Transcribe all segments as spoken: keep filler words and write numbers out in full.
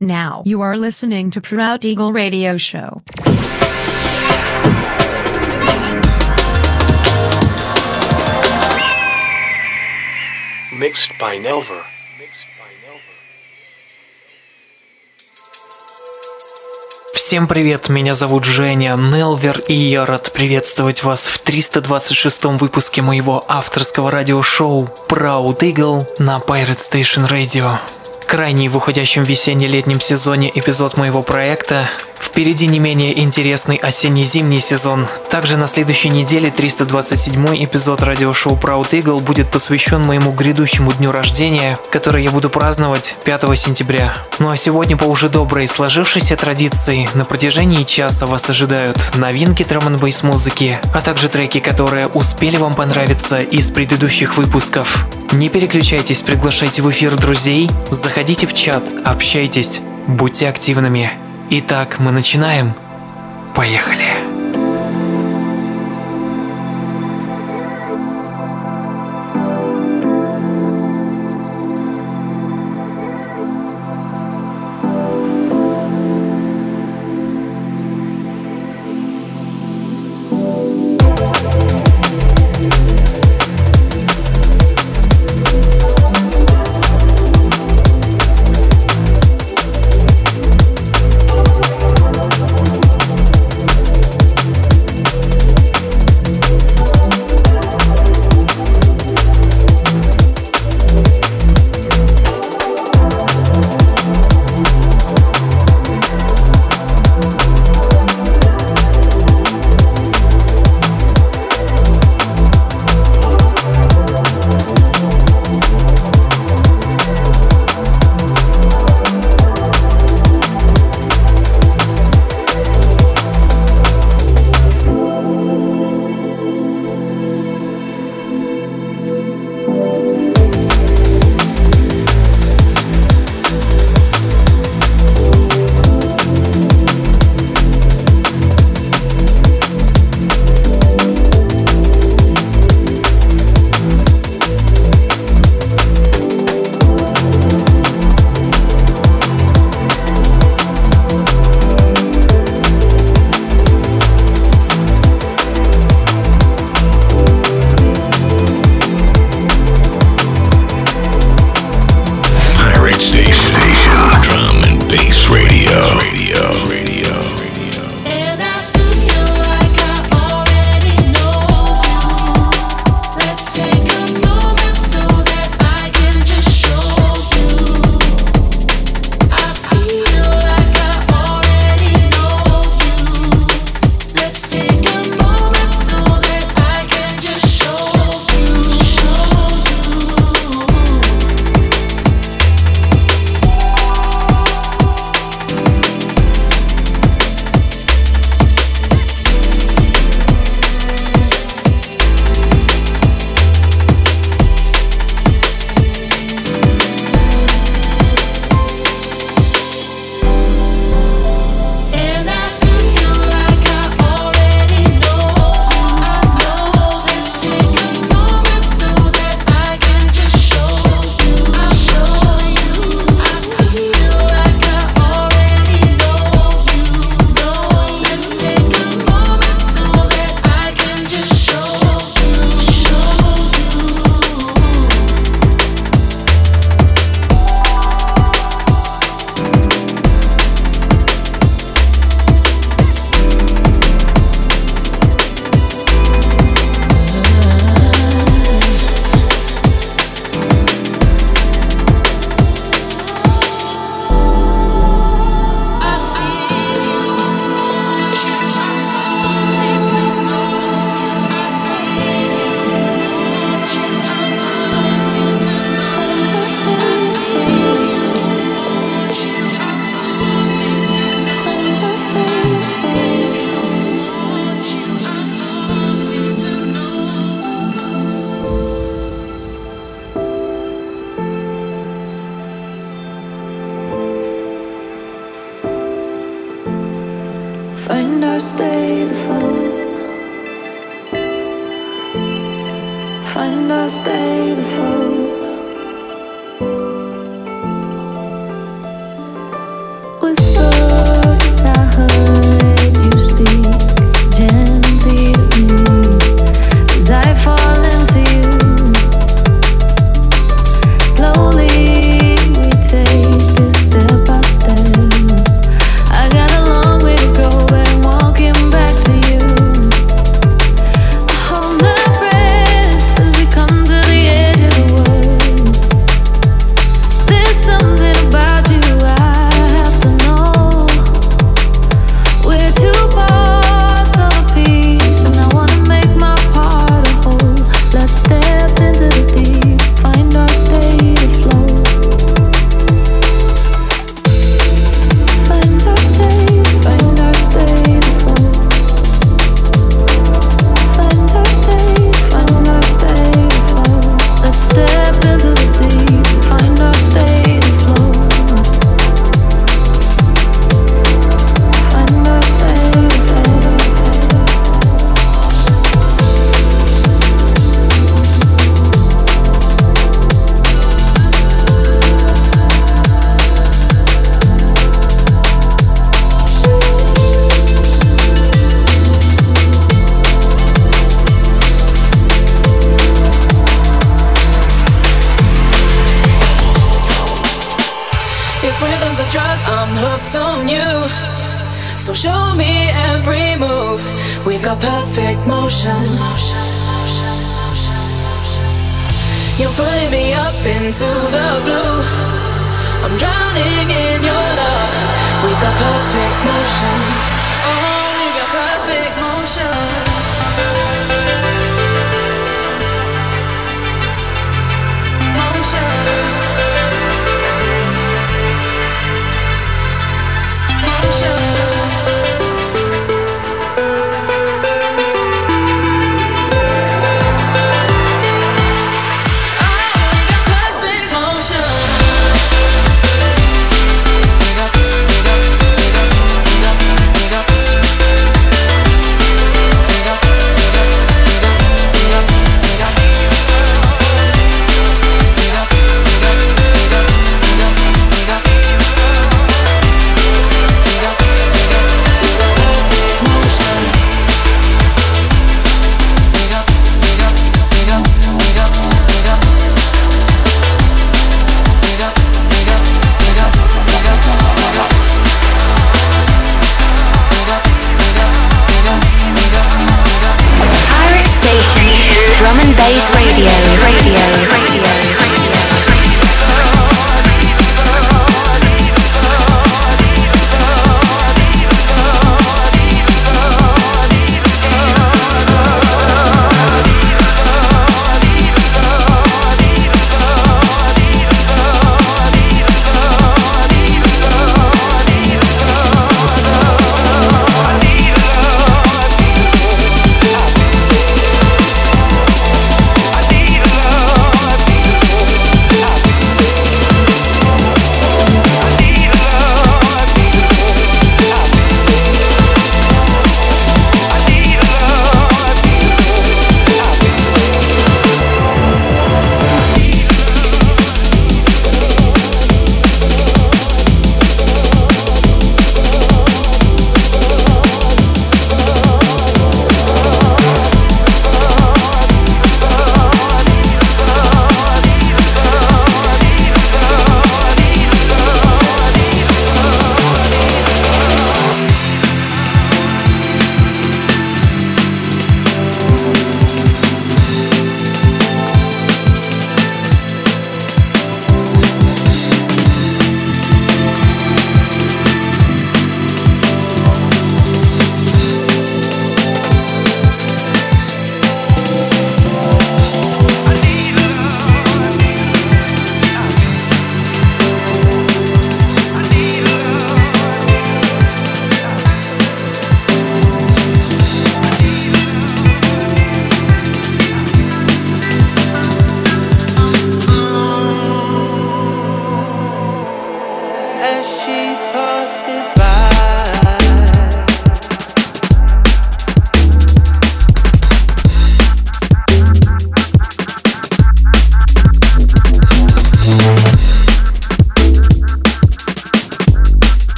now. You are listening to Proud Eagle Radio Show. Mixed by Nelver. Всем привет, меня зовут Женя Нелвер, и я рад приветствовать вас в триста двадцать шестом выпуске моего авторского радиошоу Proud Eagle на Pirate Station Radio. Крайний в уходящем весенне-летнем сезоне эпизод моего проекта. Впереди не менее интересный осенне-зимний сезон. Также на следующей неделе триста двадцать седьмой эпизод радиошоу Proud Eagle будет посвящен моему грядущему дню рождения, который я буду праздновать пятого сентября. Ну а сегодня по уже доброй сложившейся традиции на протяжении часа вас ожидают новинки драм-н-бейс музыки, а также треки, которые успели вам понравиться из предыдущих выпусков. Не переключайтесь, приглашайте в эфир друзей, заходите в чат, общайтесь, будьте активными. Итак, мы начинаем. Поехали!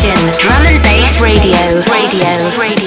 Station Drum and Bass Radio Radio Radio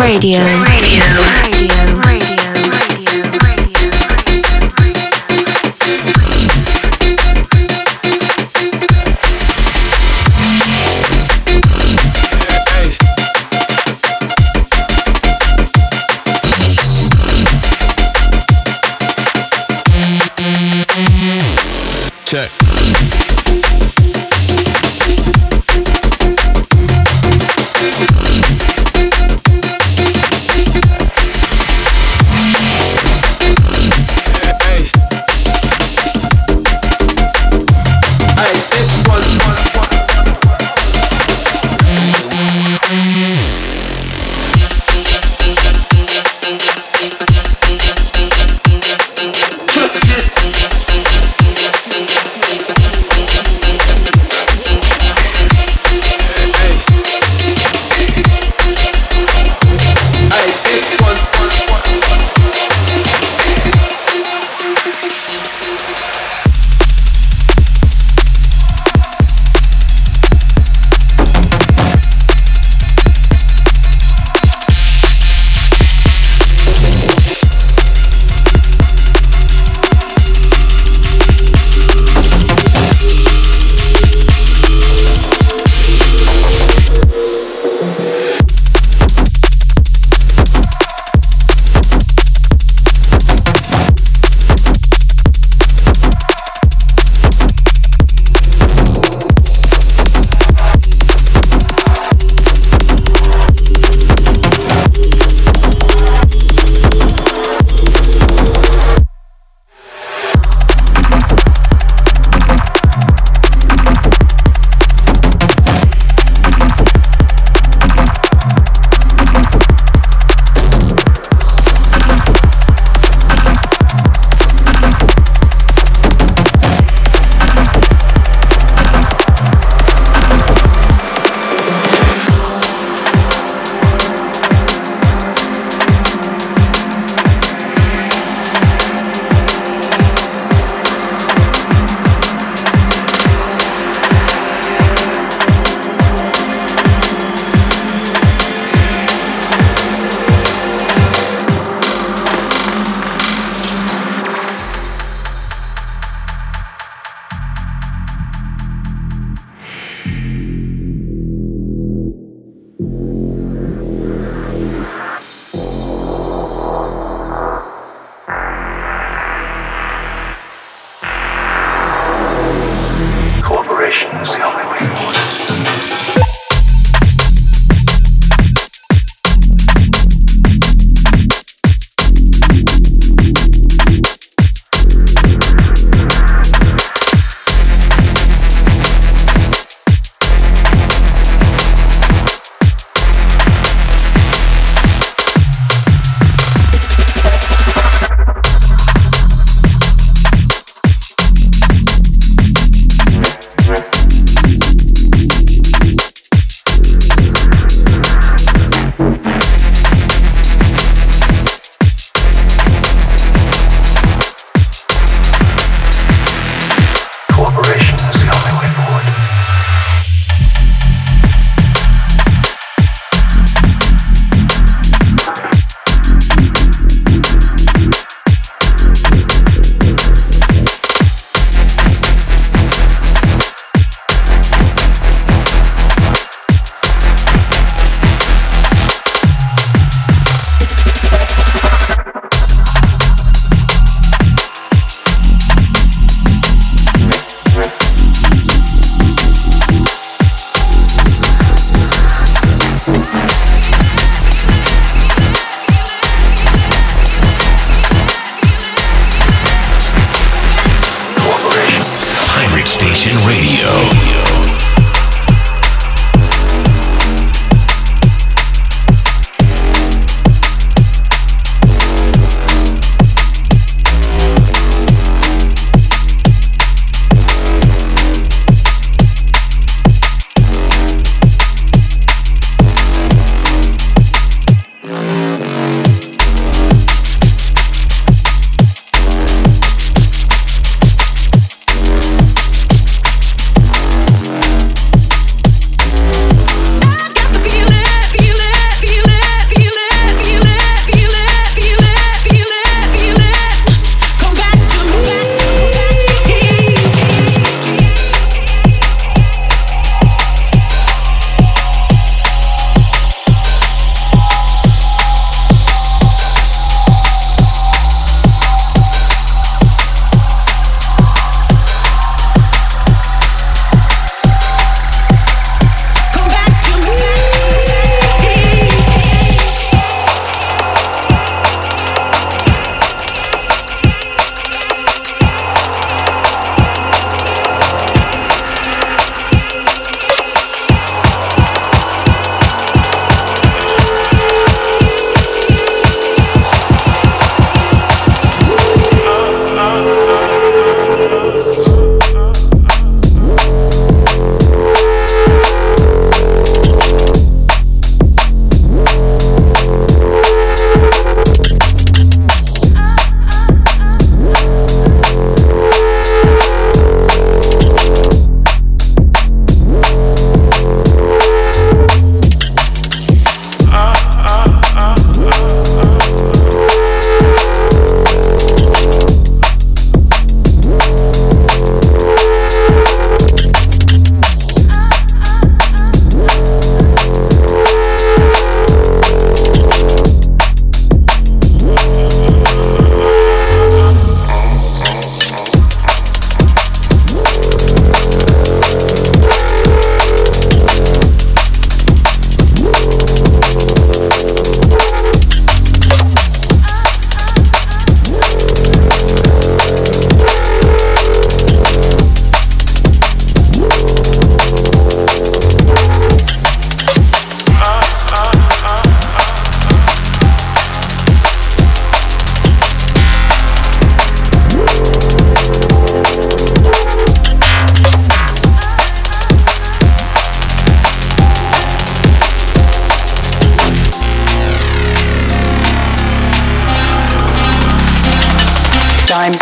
Radio. Radio. Radio. time.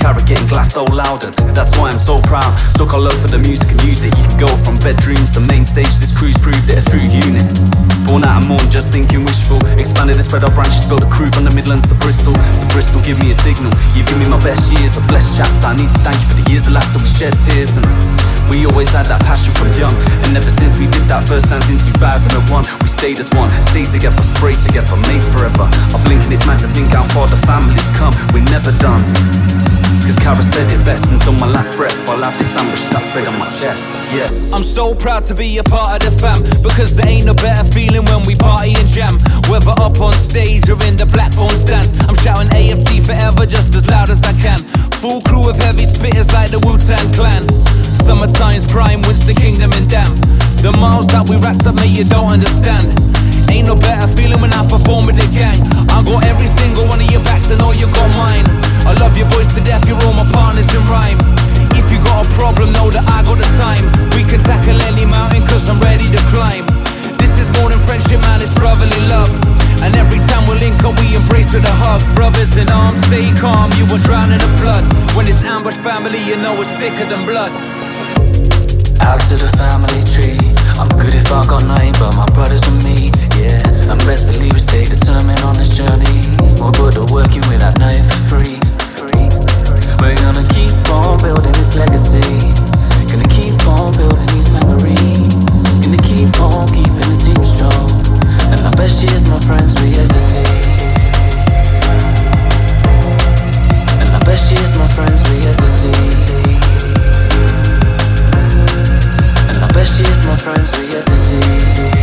Carrigan glass so louder, that's why I'm so proud. Took a love for the music and used it. You can go from bedrooms to main stage. This crew's proved it a true unit. Born out of morn, just thinking wishful. Expanded and spread our branches, built a crew from the Midlands to Bristol. So Bristol, give me a signal. You've given me my best years, a blessed chaps. I need to thank you for the years of laughter we shed tears. And we always had that passion from young. And ever since we did that first dance in two thousand one, we stayed as one, stayed together, sprayed together, mates forever. I'm blinking, it's mad to think how far the family's come. We're never done. Cause Cara said it best, until my last breath I'll have this sandwich that's spread on my chest, yes. I'm so proud to be a part of the fam, because there ain't no better feeling when we party and jam. Whether up on stage or in the black phone stands, I'm shouting A F T forever just as loud as I can. Full crew of heavy spitters like the Wu-Tang Clan. Summertime's prime, wins the kingdom and damn. The miles that we wrapped up, mate, you don't understand. Ain't no better feeling when I perform with the gang. I got every single one of your backs and all you got mine. I love your boys to death, you're all my partners in rhyme. If you got a problem, know that I got the time. We can tackle any mountain cause I'm ready to climb. This is more than friendship, man, it's brotherly love. And every time we link up, we embrace with a hug. Brothers in arms, stay calm, you will drown in the flood. When it's ambush family, you know it's thicker than blood. Out to the family tree. I'm good if I got nothing but my brothers and me, yeah. And best believe we stay determined on this journey. We'll put the work in without nothing for free. We're gonna keep on building this legacy. Gonna keep on building these memories. Gonna keep on keeping the team strong. And my best years, my friends, we had to see. And my best years, my friends, we had to see. Best years, my friends, we yet to see.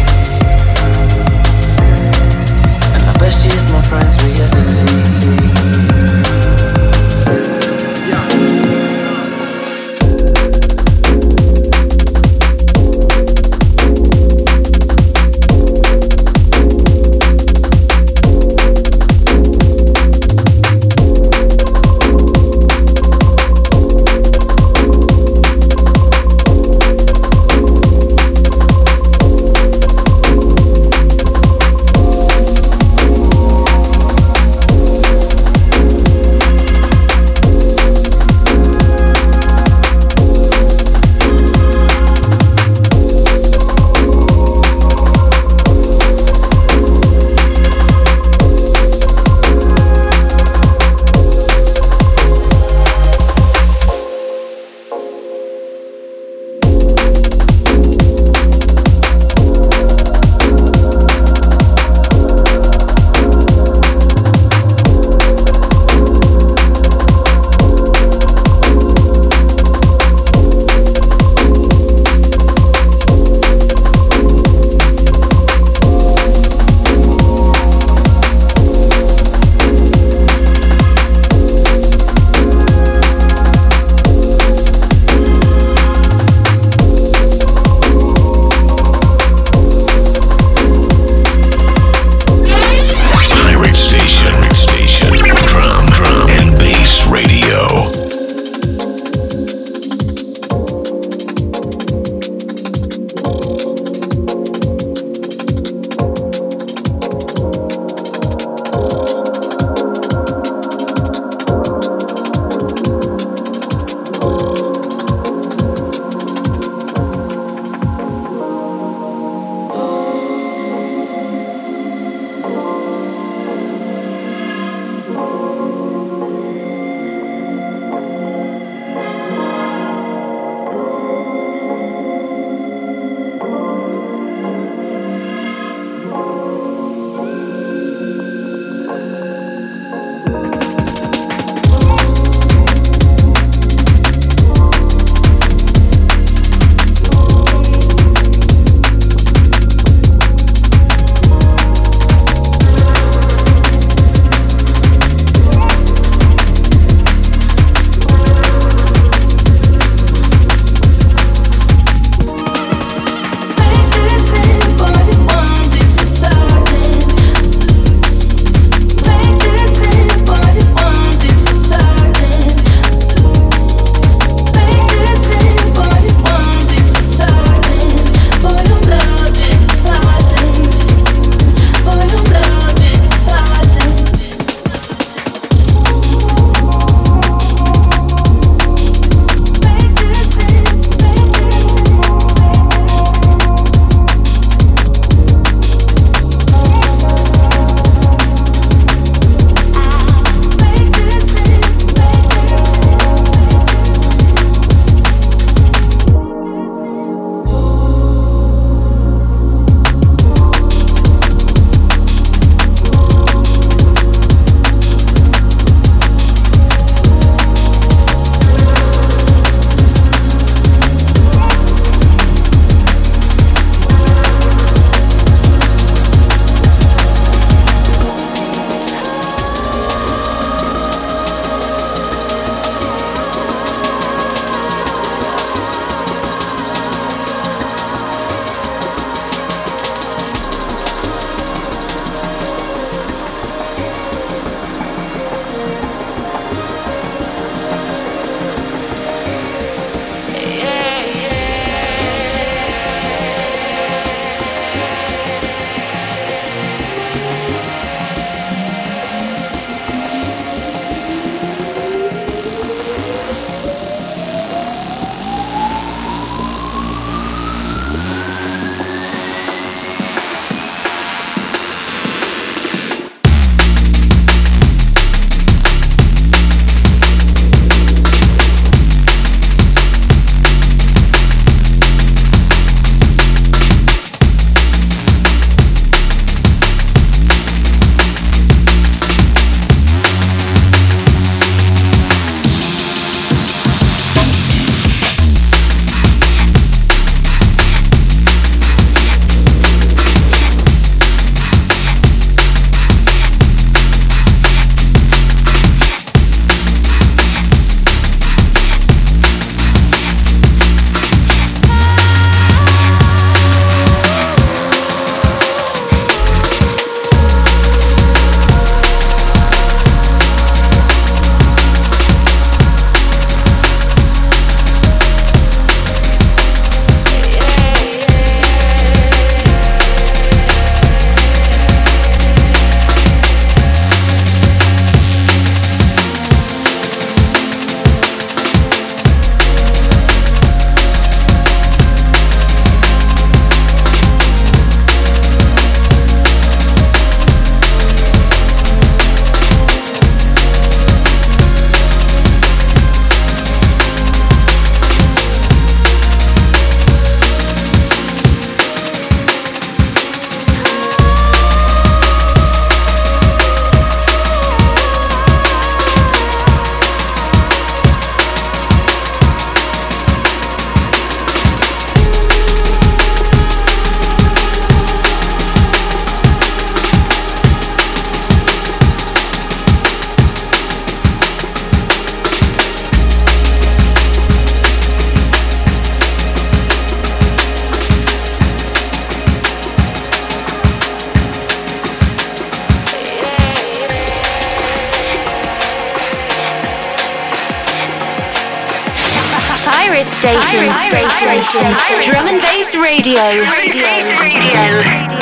Pirate Station, Pirate Station, Drum and Bass Radio, Radio, Radio.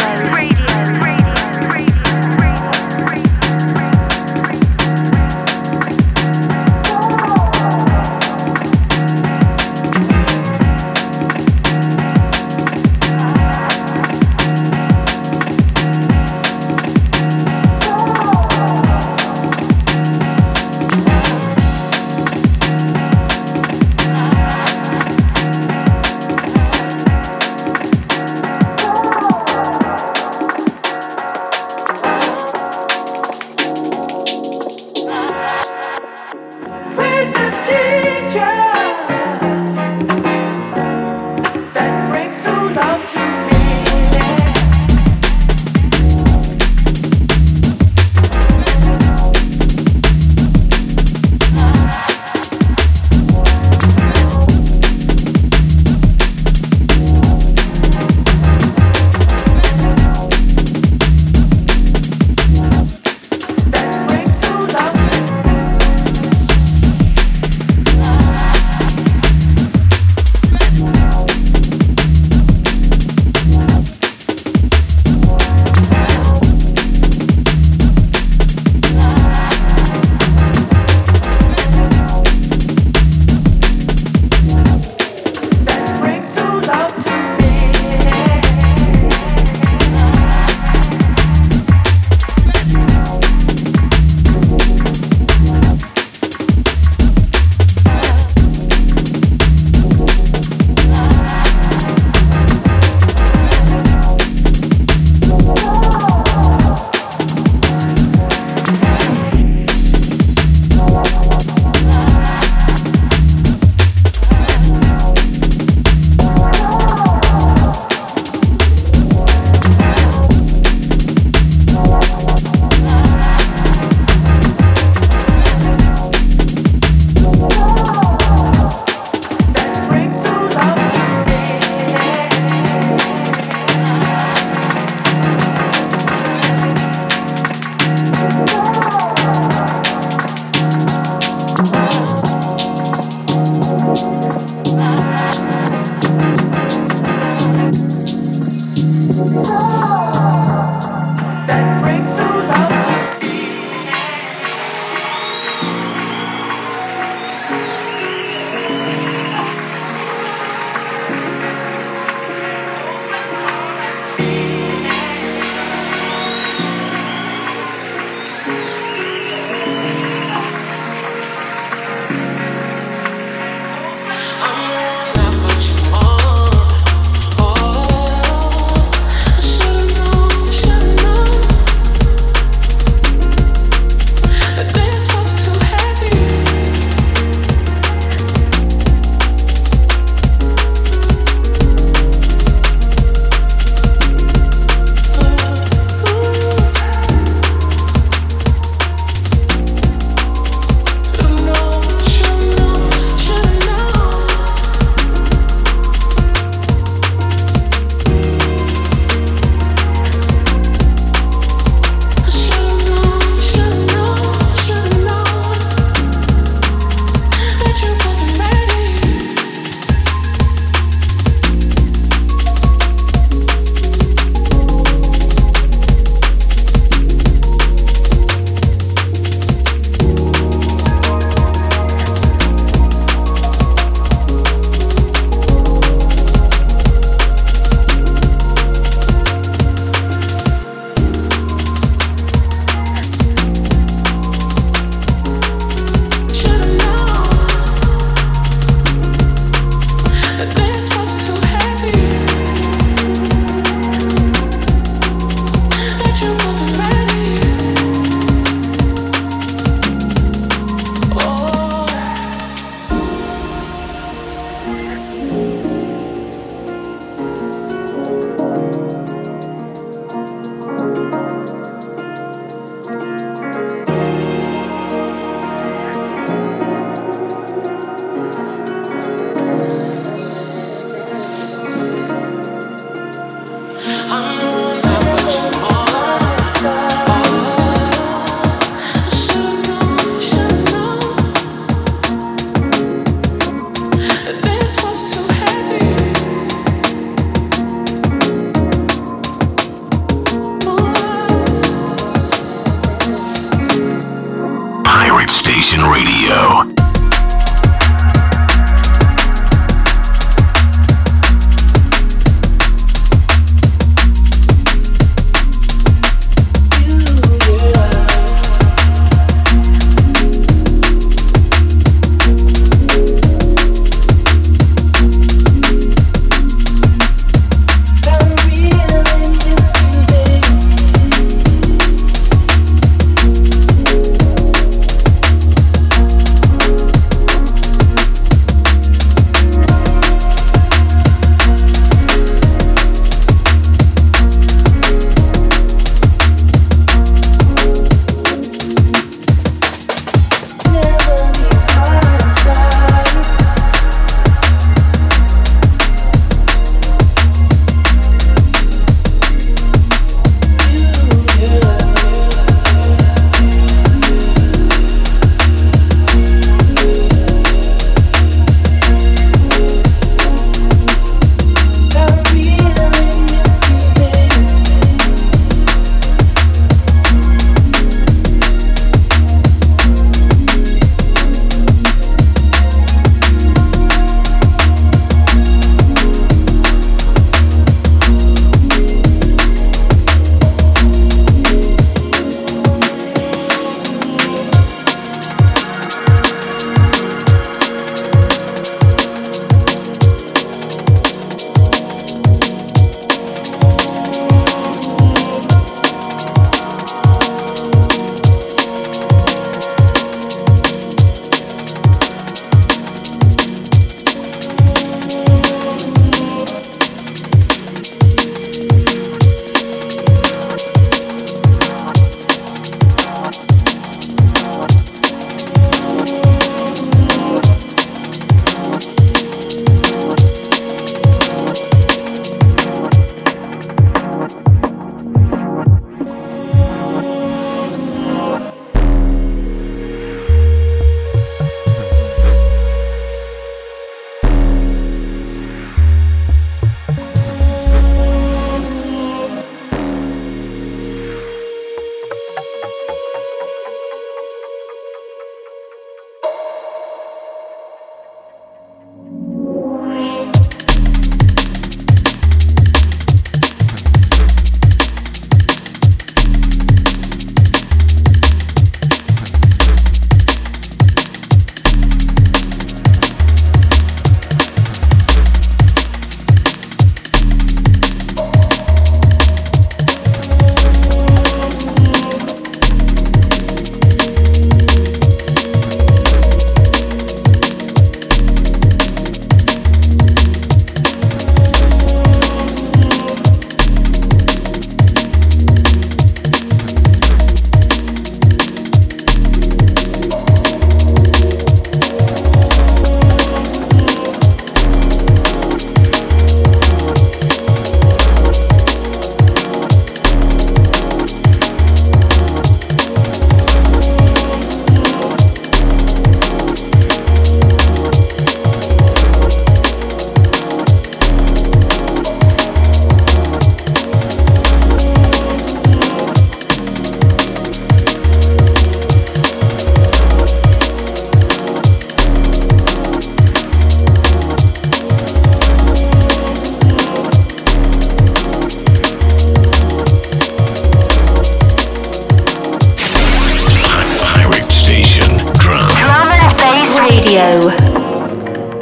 Station Radio.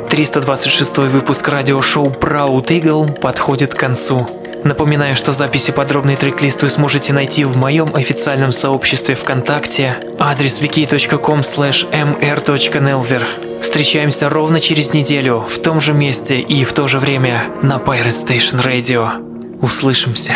триста двадцать шестой выпуск радиошоу Proud Eagle подходит к концу. Напоминаю, что записи подробный трек-лист вы сможете найти в моем официальном сообществе ВКонтакте. Адрес ви кей точка ком слэш эм эр точка нелвер. Встречаемся ровно через неделю в том же месте и в то же время на Pirate Station Radio. Услышимся.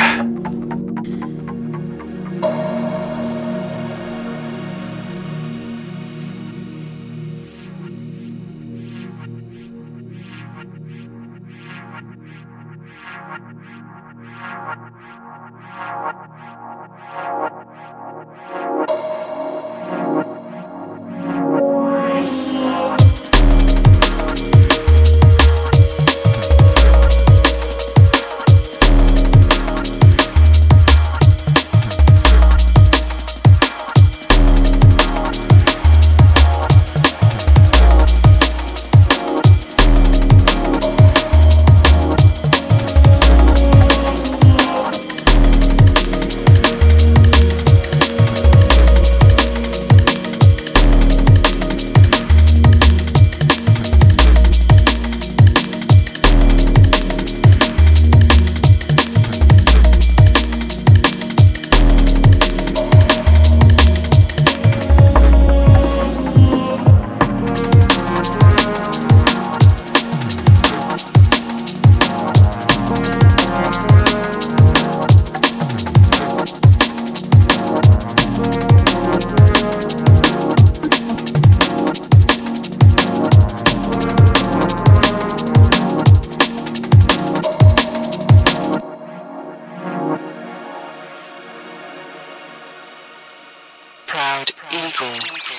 Proud Eagle.